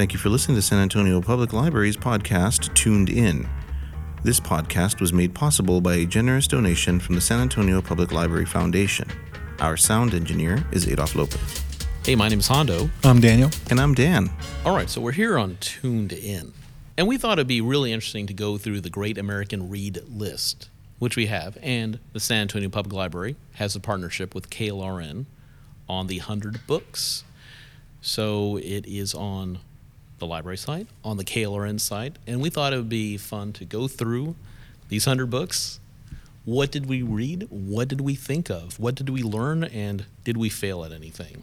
Thank you for listening to San Antonio Public Library's podcast, Tuned In. This podcast was made possible by a generous donation from the San Antonio Public Library Foundation. Our sound engineer is Adolfo Lopez. Hey, my name is Hondo. I'm Daniel. And I'm Dan. All right, so we're here on Tuned In. And we thought it'd be really interesting to go through the Great American Read list, which we have. And the San Antonio Public Library has a partnership with KLRN on the 100 books. So it is on the library side, on the KLRN side, and we thought it would be fun to go through these 100 books. What did we read? What did we think of? What did we learn? And did we fail at anything?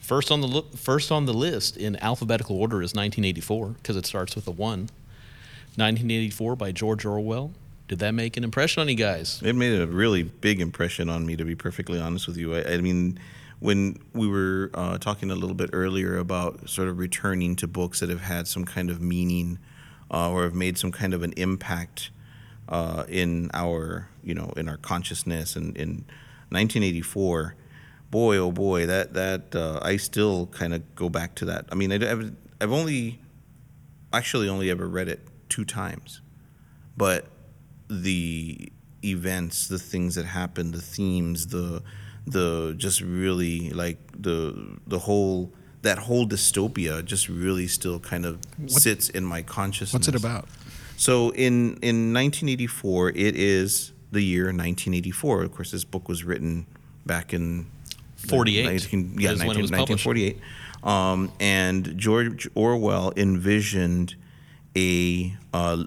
First on the list in alphabetical order is 1984, because it starts with a 1. 1984 by George Orwell. Did that make an impression on you guys? It made a really big impression on me, to be perfectly honest with you. I mean... When we were talking a little bit earlier about sort of returning to books that have had some kind of meaning or have made some kind of an impact in our, you know, in our consciousness, and in 1984, boy oh boy, that I still kind of go back to that. I mean, I've only ever read it 2 times, but the events, the things that happened, the themes, the just really like the whole, that whole dystopia just really still kind of sits in my consciousness. What's it about? So in 1984, it is the year 1984. Of course, this book was written back in 48. 1948. And George Orwell envisioned a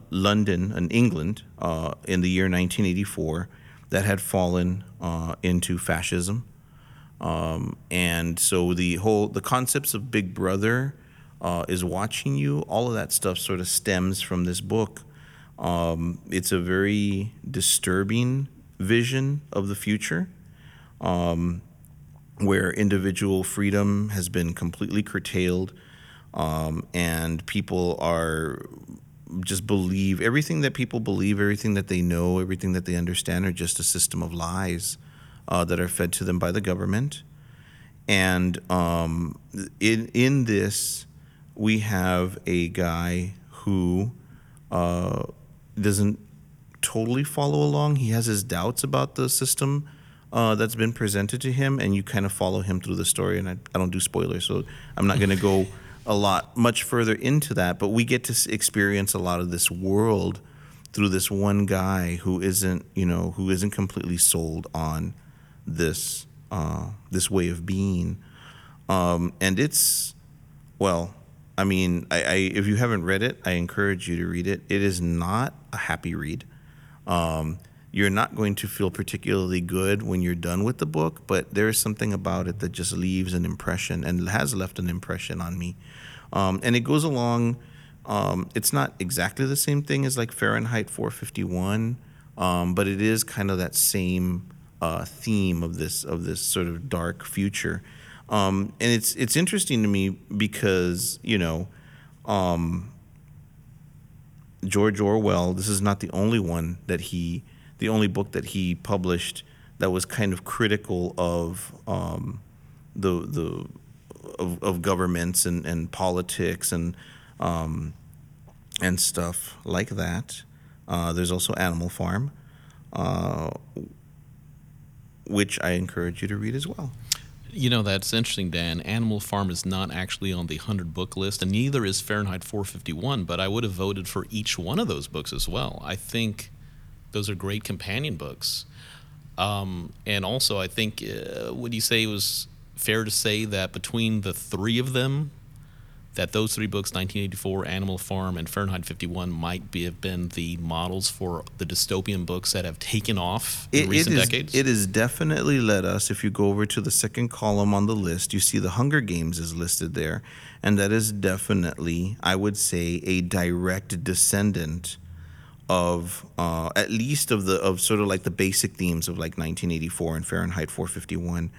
London, an England, in the year 1984 that had fallen into fascism, and so the concepts of Big Brother is watching you. All of that stuff sort of stems from this book. It's a very disturbing vision of the future, where individual freedom has been completely curtailed, and people are just believe everything that people believe, everything that they know, everything that they understand are just a system of lies that are fed to them by the government. And in this, we have a guy who doesn't totally follow along. He has his doubts about the system that's been presented to him, and you kind of follow him through the story. And I don't do spoilers, so I'm not going to go much further into that, but we get to experience a lot of this world through this one guy who isn't completely sold on this this way of being, and it's, well, I mean, I if you haven't read it, I encourage you to read it. It is not a happy read. You're not going to feel particularly good when you're done with the book, but there is something about it that just leaves an impression, and has left an impression on me. And it goes along. It's not exactly the same thing as like Fahrenheit 451, but it is kind of that same theme of this sort of dark future. And it's interesting to me because, you know, George Orwell, this is not the only one that the only book that he published that was kind of critical of the governments and politics and stuff like that. There's also Animal Farm, which I encourage you to read as well. You know, that's interesting, Dan. Animal Farm is not actually on the 100 book list, and neither is Fahrenheit 451. But I would have voted for each one of those books as well. I think those are great companion books. And also, I think, would you say it was fair to say that between the three of them, that those three books, 1984, Animal Farm, and Fahrenheit 51, have been the models for the dystopian books that have taken off in recent decades? It has definitely led us, if you go over to the second column on the list, you see The Hunger Games is listed there. And that is definitely, I would say, a direct descendant of at least of sort of like the basic themes of like 1984 and Fahrenheit 451.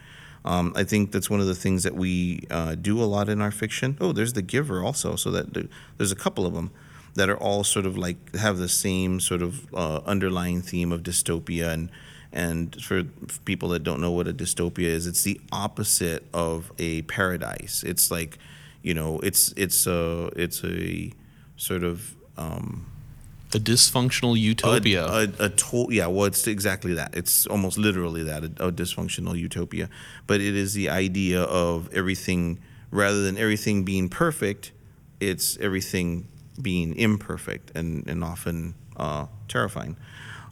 I think that's one of the things that we do a lot in our fiction. Oh, there's The Giver also, so that there's a couple of them that are all sort of like have the same sort of underlying theme of dystopia. And for people that don't know what a dystopia is, it's the opposite of a paradise. It's like, you know, it's a sort of a dysfunctional utopia. Well, it's exactly that. It's almost literally that, a dysfunctional utopia. But it is the idea of everything, rather than everything being perfect, it's everything being imperfect and often terrifying.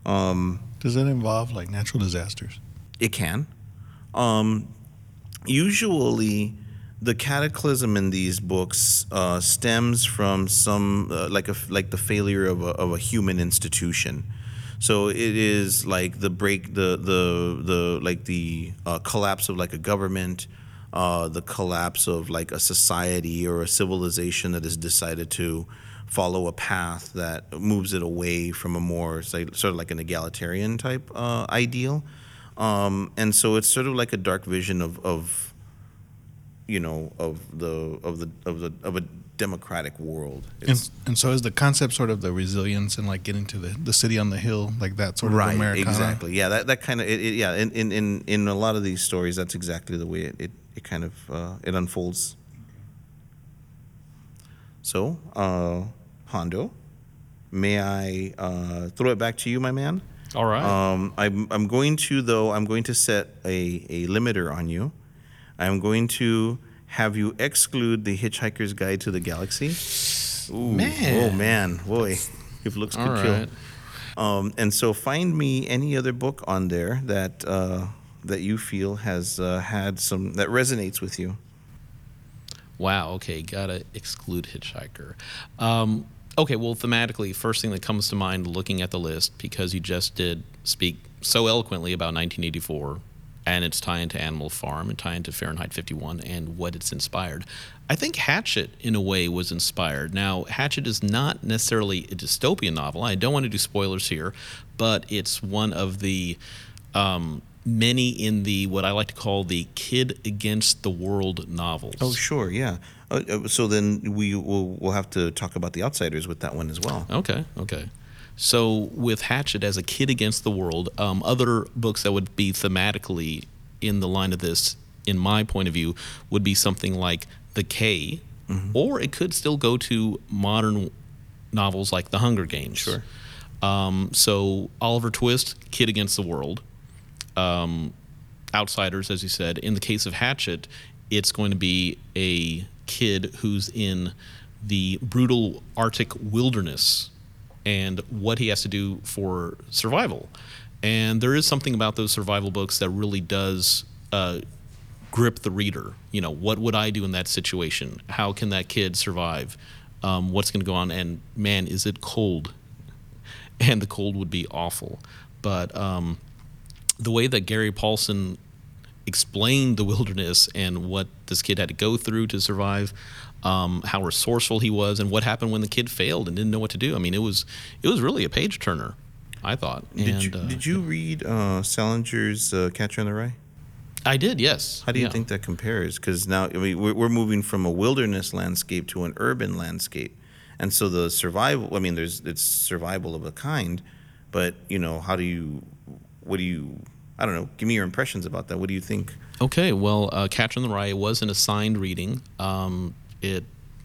Does that involve like natural disasters? It can. Usually, the cataclysm in these books stems from some like the failure of a human institution. So it is like the collapse of like a government, the collapse of like a society or a civilization that has decided to follow a path that moves it away from a more sort of like an egalitarian type ideal. And so it's sort of like a dark vision of a democratic world. And so is the concept sort of the resilience and like getting to the city on the hill, like that sort of Americana? Right, exactly. Yeah, that kind of yeah. In a lot of these stories, that's exactly the way it kind of it unfolds. So, Hondo, may I throw it back to you, my man? All right. I'm going to set a limiter on you. I'm going to have you exclude The Hitchhiker's Guide to the Galaxy. Ooh, man. Oh, man. Boy, it looks good. All right. And so find me any other book on there that you feel has had some, that resonates with you. Wow, okay, gotta exclude Hitchhiker. Okay, well, thematically, first thing that comes to mind looking at the list, because you just did speak so eloquently about 1984, and its tie into Animal Farm and tie into Fahrenheit 51 and what it's inspired. I think Hatchet, in a way, was inspired. Now, Hatchet is not necessarily a dystopian novel. I don't want to do spoilers here, but it's one of the many in the what I like to call the kid against the world novels. Oh, sure, yeah. So then we'll have to talk about The Outsiders with that one as well. Okay. So with Hatchet as a kid against the world, other books that would be thematically in the line of this, in my point of view, would be something like The K, mm-hmm. or it could still go to modern novels like The Hunger Games. Sure. So Oliver Twist, kid against the world. Outsiders, as you said. In the case of Hatchet, it's going to be a kid who's in the brutal Arctic wilderness and what he has to do for survival. And there is something about those survival books that really does grip the reader. You know, what would I do in that situation? How can that kid survive? What's going to go on? And man, is it cold. And the cold would be awful. But the way that Gary Paulsen explained the wilderness and what this kid had to go through to survive, how resourceful he was, and what happened when the kid failed and didn't know what to do. I mean, it was really a page turner, I thought. Did you read Salinger's Catcher in the Rye? I did, yes. How do you think that compares? Because now we're moving from a wilderness landscape to an urban landscape, and so the survival. I mean, it's survival of a kind, but you know, how do you? What do you, I don't know, give me your impressions about that. What do you think? Okay, well, Catcher in the Rye was an assigned reading. It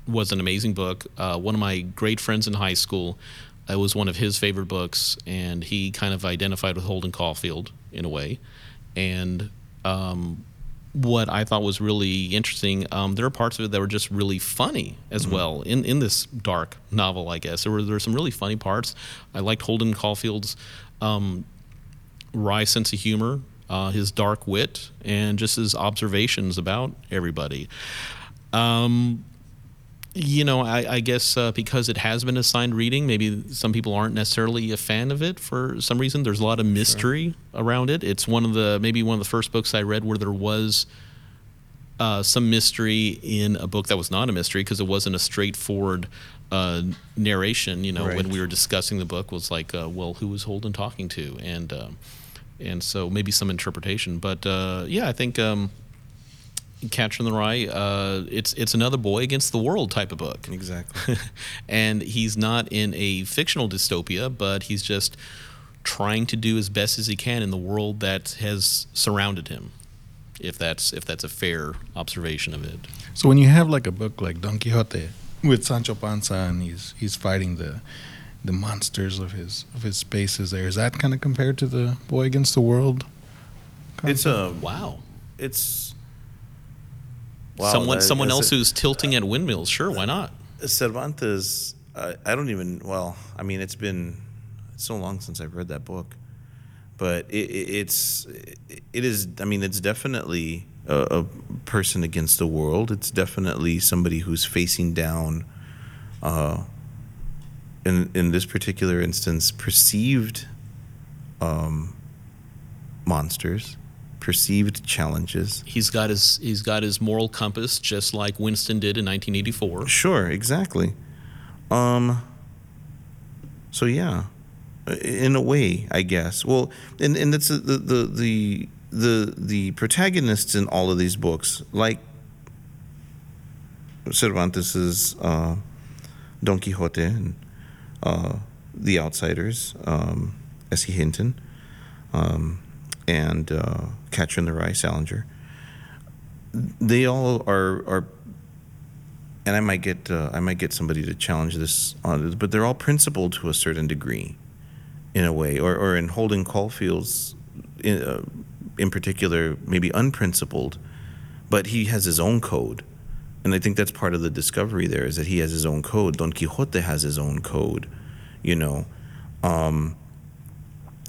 was an amazing book. One of my great friends in high school, it was one of his favorite books, and he kind of identified with Holden Caulfield in a way. And what I thought was really interesting, there are parts of it that were just really funny as mm-hmm. well in this dark novel, I guess. There were some really funny parts. I liked Holden Caulfield's wry sense of humor, his dark wit, and just his observations about everybody. I guess because it has been assigned reading, maybe some people aren't necessarily a fan of it for some reason. There's a lot of mystery around it. It's one of the first books I read where there was some mystery in a book that was not a mystery, because it wasn't a straightforward narration. You know, right. When we were discussing the book, was like, well, who was Holden talking to? And so maybe some interpretation. But I think Catcher in the Rye, it's another boy against the world type of book. Exactly. And he's not in a fictional dystopia, but he's just trying to do as best as he can in the world that has surrounded him. if that's a fair observation of it. So when you have like a book like Don Quixote with Sancho Panza and he's fighting the monsters of his spaces there, is that kind of compared to the Boy Against the World? It's a wow. It's wow, someone else who's tilting at windmills. Sure, why not? Cervantes. I don't even. Well, I mean, it's so long since I've read that book, but it is. I mean, it's definitely a person against the world. It's definitely somebody who's facing down, in this particular instance, perceived monsters, perceived challenges. He's got his moral compass, just like Winston did in 1984. Sure, exactly. So yeah, in a way, I guess. Well, and that's the protagonists in all of these books, like Cervantes's Don Quixote and The Outsiders, S.E. Hinton, and Catcher in the Rye, Salinger. They all are. And I might get somebody to challenge this on, but they're all principled to a certain degree, in a way, or in Holden Caulfield's, in particular, maybe unprincipled, but he has his own code, and I think that's part of the discovery there is that he has his own code. Don Quixote has his own code,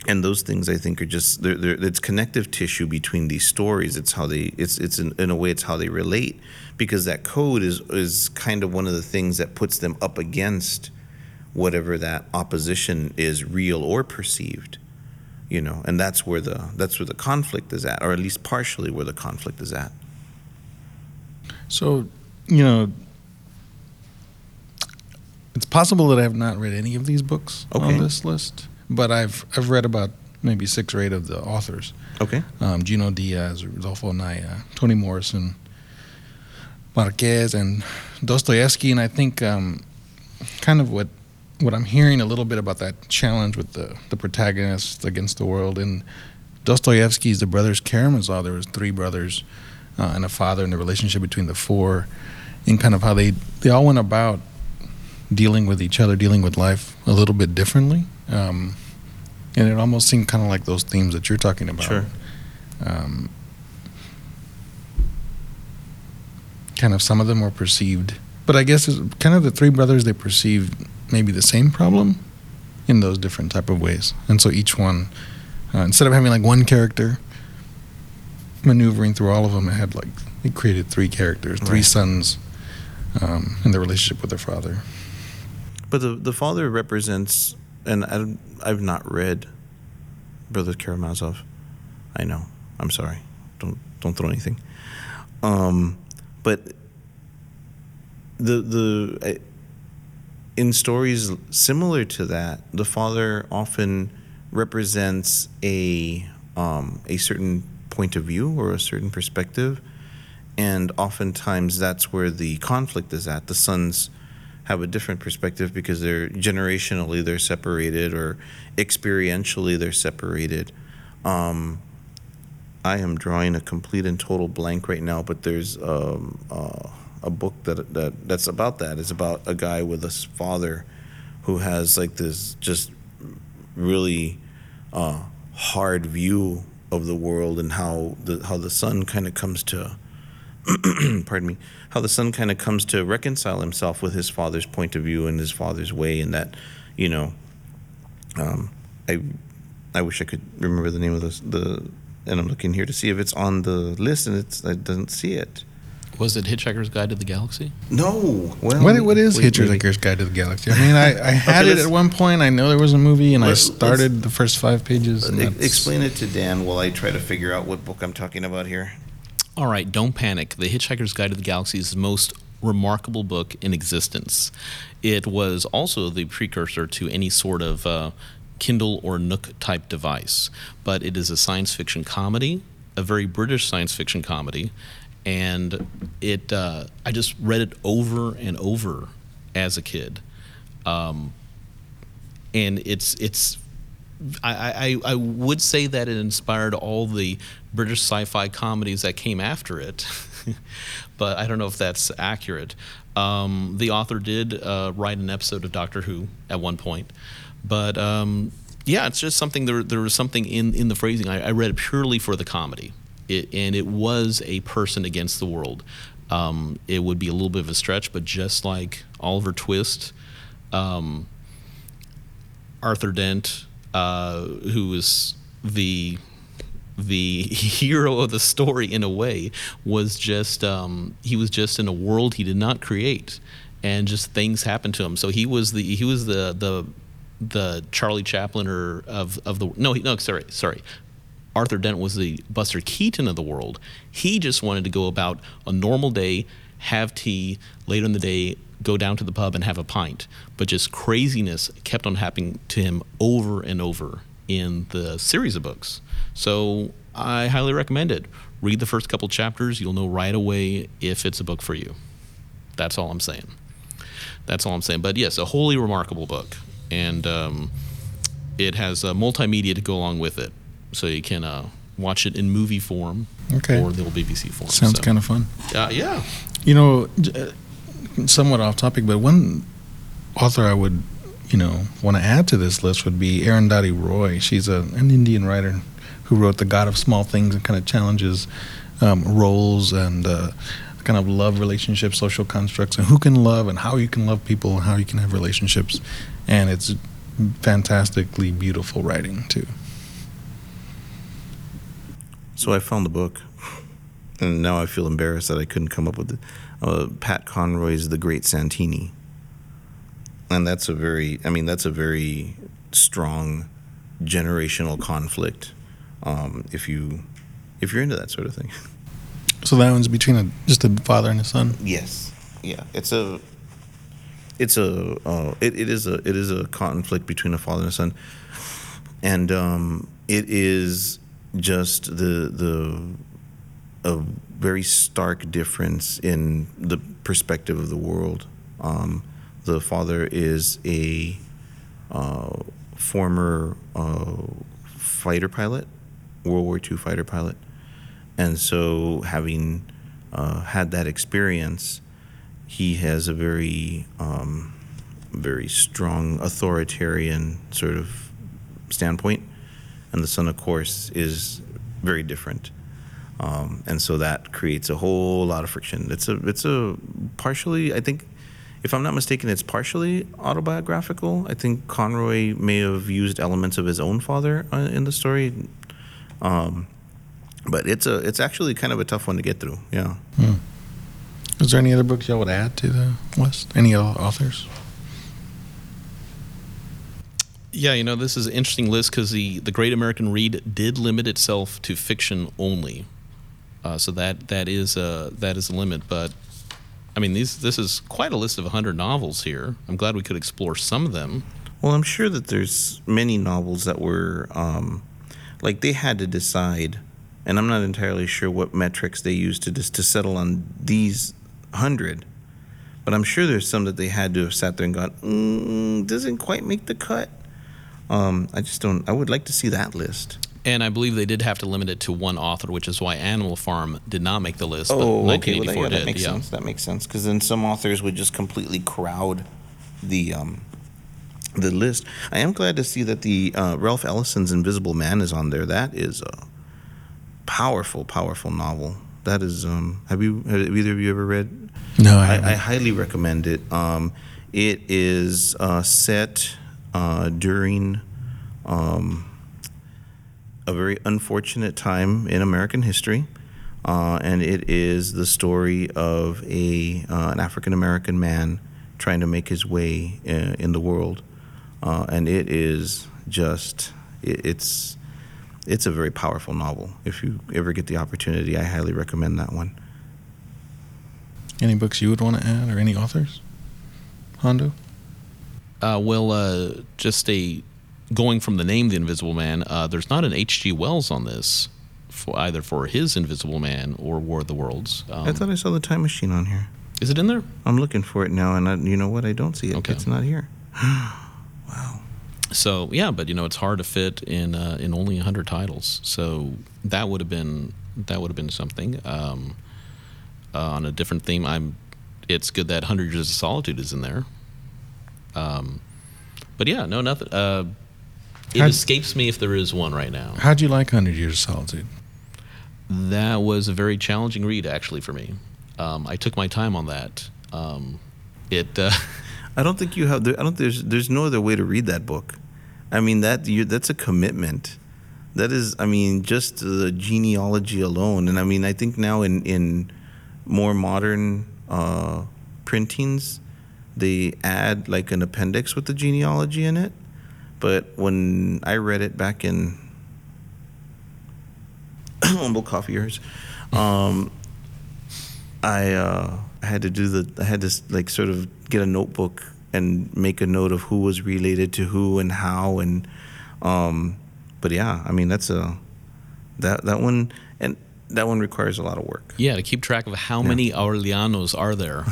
and those things I think are just it's connective tissue between these stories. It's how it's how they relate, because that code is kind of one of the things that puts them up against whatever that opposition is, real or perceived, and that's where the conflict is at, or at least partially where the conflict is at. So, it's possible that I have not read any of these books on this list, but I've read about maybe 6 or 8 of the authors. Okay. Gino Diaz, Rodolfo Anaya, Toni Morrison, Marquez, and Dostoevsky, and I think kind of what I'm hearing a little bit about that challenge with the protagonists against the world. In Dostoevsky's The Brothers Karamazov, there was 3 brothers and a father, and the relationship between the 4, and kind of how they all went about dealing with each other, dealing with life a little bit differently. And it almost seemed kind of like those themes that you're talking about. Sure. Kind of some of them were perceived, but I guess it's kind of the 3 brothers, they perceived maybe the same problem in those different type of ways. And so each one, instead of having like one character maneuvering through all of them, it created 3 characters, 3 sons, in their relationship with their father. But the father represents, and I've not read Brothers Karamazov. I know. I'm sorry. Don't throw anything. But in stories similar to that, the father often represents a certain point of view or a certain perspective, and oftentimes that's where the conflict is at. The sons have a different perspective because they're generationally they're separated, or experientially they're separated. I am drawing a complete and total blank right now, but there's a book that's about that. It's about a guy with a father who has like this just really hard view of the world, and how the son kind of comes to pardon me, how the son kind of comes to reconcile himself with his father's point of view and his father's way, and that, I wish I could remember the name of the and I'm looking here to see if it's on the list, and I didn't see it. Was it Hitchhiker's Guide to the Galaxy? No. Well, what is Hitchhiker's Guide to the Galaxy? I mean, I had it at one point. I know there was a movie, and I started the first 5 pages. Explain it to Dan while I try to figure out what book I'm talking about here. All right, don't panic. The Hitchhiker's Guide to the Galaxy is the most remarkable book in existence. It was also the precursor to any sort of Kindle or Nook-type device, but it is a science fiction comedy, a very British science fiction comedy, and it I just read it over and over as a kid, and it's I would say that it inspired all the British sci-fi comedies that came after it, but I don't know if that's accurate. The author did write an episode of Doctor Who at one point, but yeah, it's just something, there was something in the phrasing. I read it purely for the comedy, and it was a person against the world. It would be a little bit of a stretch, but just like Oliver Twist, Arthur Dent, who was the hero of the story in a way, was just he was just in a world he did not create, and just things happened to him. So he was the Charlie Chaplin of the, sorry, Arthur Dent was the Buster Keaton of the world. He just wanted to go about a normal day, have tea, later in the day go down to the pub and have a pint, but just craziness kept on happening to him over and over in the series of books. So I highly recommend it. Read the first couple chapters. You'll know right away if it's a book for you. That's all I'm saying. That's all I'm saying. But yes, a wholly remarkable book. And it has multimedia to go along with it. So you can watch it in movie form, okay, or the old BBC form. Sounds kind of fun. Yeah. You know, somewhat off topic, but one author I would, want to add to this list would be Arundhati Roy. She's an Indian writer who wrote The God of Small Things, and kind of challenges roles and kind of love relationships, social constructs, and who can love and how you can love people and how you can have relationships. And it's fantastically beautiful writing, too. So I found the book, and now I feel embarrassed that I couldn't come up with it. Pat Conroy's The Great Santini. And that's a very strong generational conflict, if you're into that sort of thing. So that one's between just a father and a son? Yes. Yeah. It is a conflict between a father and a son, and it is just a very stark difference in the perspective of the world. The father is a former fighter pilot, World War II fighter pilot. And so having had that experience, he has a very, very strong authoritarian sort of standpoint. And the son, of course, is very different. And so that creates a whole lot of friction. It's a partially, I think, if I'm not mistaken, it's partially autobiographical. I think Conroy may have used elements of his own father in the story, but it's actually kind of a tough one to get through. Yeah. Hmm. Is there any other books y'all would add to the list? Any other authors? Yeah, this is an interesting list because the Great American Read did limit itself to fiction only, so that is a limit, but. I mean, this is quite a list of 100 novels here. I'm glad we could explore some of them. Well, I'm sure that there's many novels that were, like they had to decide, and I'm not entirely sure what metrics they used to settle on these 100, but I'm sure there's some that they had to have sat there and gone, doesn't quite make the cut. I would like to see that list. And I believe they did have to limit it to one author, which is why Animal Farm did not make the list. Oh, okay. Well, that makes sense. That makes sense, because then some authors would just completely crowd the list. I am glad to see that the Ralph Ellison's Invisible Man is on there. That is a powerful, powerful novel. That is. Have either of you ever read? No, I haven't. I highly recommend it. It is set during. A very unfortunate time in American history, and it is the story of an African-American man trying to make his way in the world, and it is just it's a very powerful novel. If you ever get the opportunity, I highly recommend that one. Any books you would want to add, or any authors? Hondo? Going from the name The Invisible Man, there's not an H.G. Wells on this, either for his Invisible Man or War of the Worlds. I thought I saw The Time Machine on here. Is it in there? I'm looking for it now, and I don't see it. Okay. It's not here. Wow. So yeah, but you know, it's hard to fit in only 100 titles. So that would have been something on a different theme. It's good that 100 Years of Solitude is in there. But yeah, no, nothing. It escapes me if there is one right now. How'd you like 100 Years of Solitude? That was a very challenging read, actually, for me. I took my time on that. I don't think you have. There's no other way to read that book. I mean, that's a commitment. That is, I mean, just the genealogy alone. And I mean, I think now in more modern printings, they add like an appendix with the genealogy in it. But when I read it back in Humble Coffee Years, I had to get a notebook and make a note of who was related to who and how, and but yeah, I mean that one requires a lot of work. Yeah, to keep track of how many Aurelianos are there.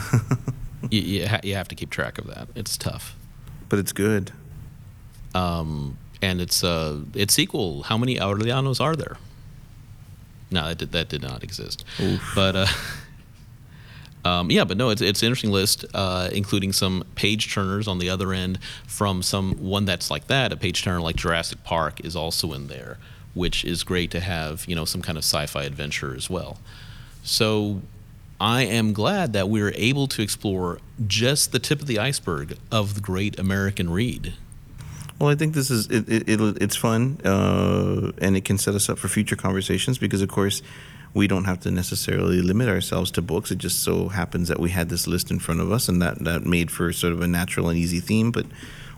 you have to keep track of that. It's tough, but it's good. And it's equal. How many Aurelianos are there? No, that did not exist. Oof. But yeah, but no, it's an interesting list, including some page turners on the other end from one that's like that. A page turner like Jurassic Park is also in there, which is great to have, you know, some kind of sci-fi adventure as well. So I am glad that we were able to explore just the tip of the iceberg of the Great American Read. Well, I think this is it's fun, and it can set us up for future conversations because, of course, we don't have to necessarily limit ourselves to books. It just so happens that we had this list in front of us, and that made for sort of a natural and easy theme. But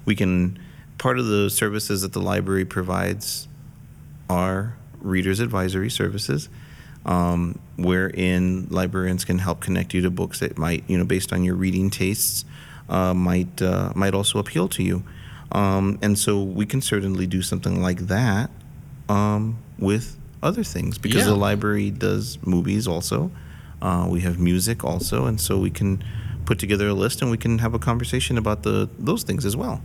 we can part of the services that the library provides are readers' advisory services, wherein librarians can help connect you to books that might, you know, based on your reading tastes, might also appeal to you. And so we can certainly do something like that with other things because the library does movies also. We have music also. And so we can put together a list and we can have a conversation about those things as well.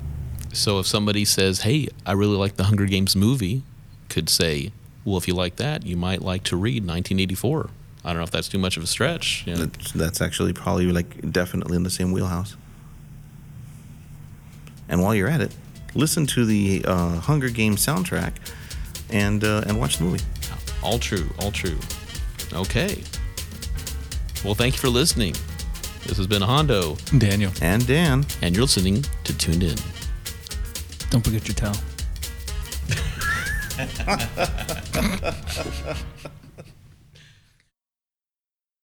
So if somebody says, hey, I really like the Hunger Games movie, could say, well, if you like that, you might like to read 1984. I don't know if that's too much of a stretch. You know? That's actually probably definitely in the same wheelhouse. And while you're at it, listen to the Hunger Games soundtrack and watch the movie. All true. Okay. Well, thank you for listening. This has been Hondo, Daniel, and Dan. And you're listening to Tuned In. Don't forget your towel.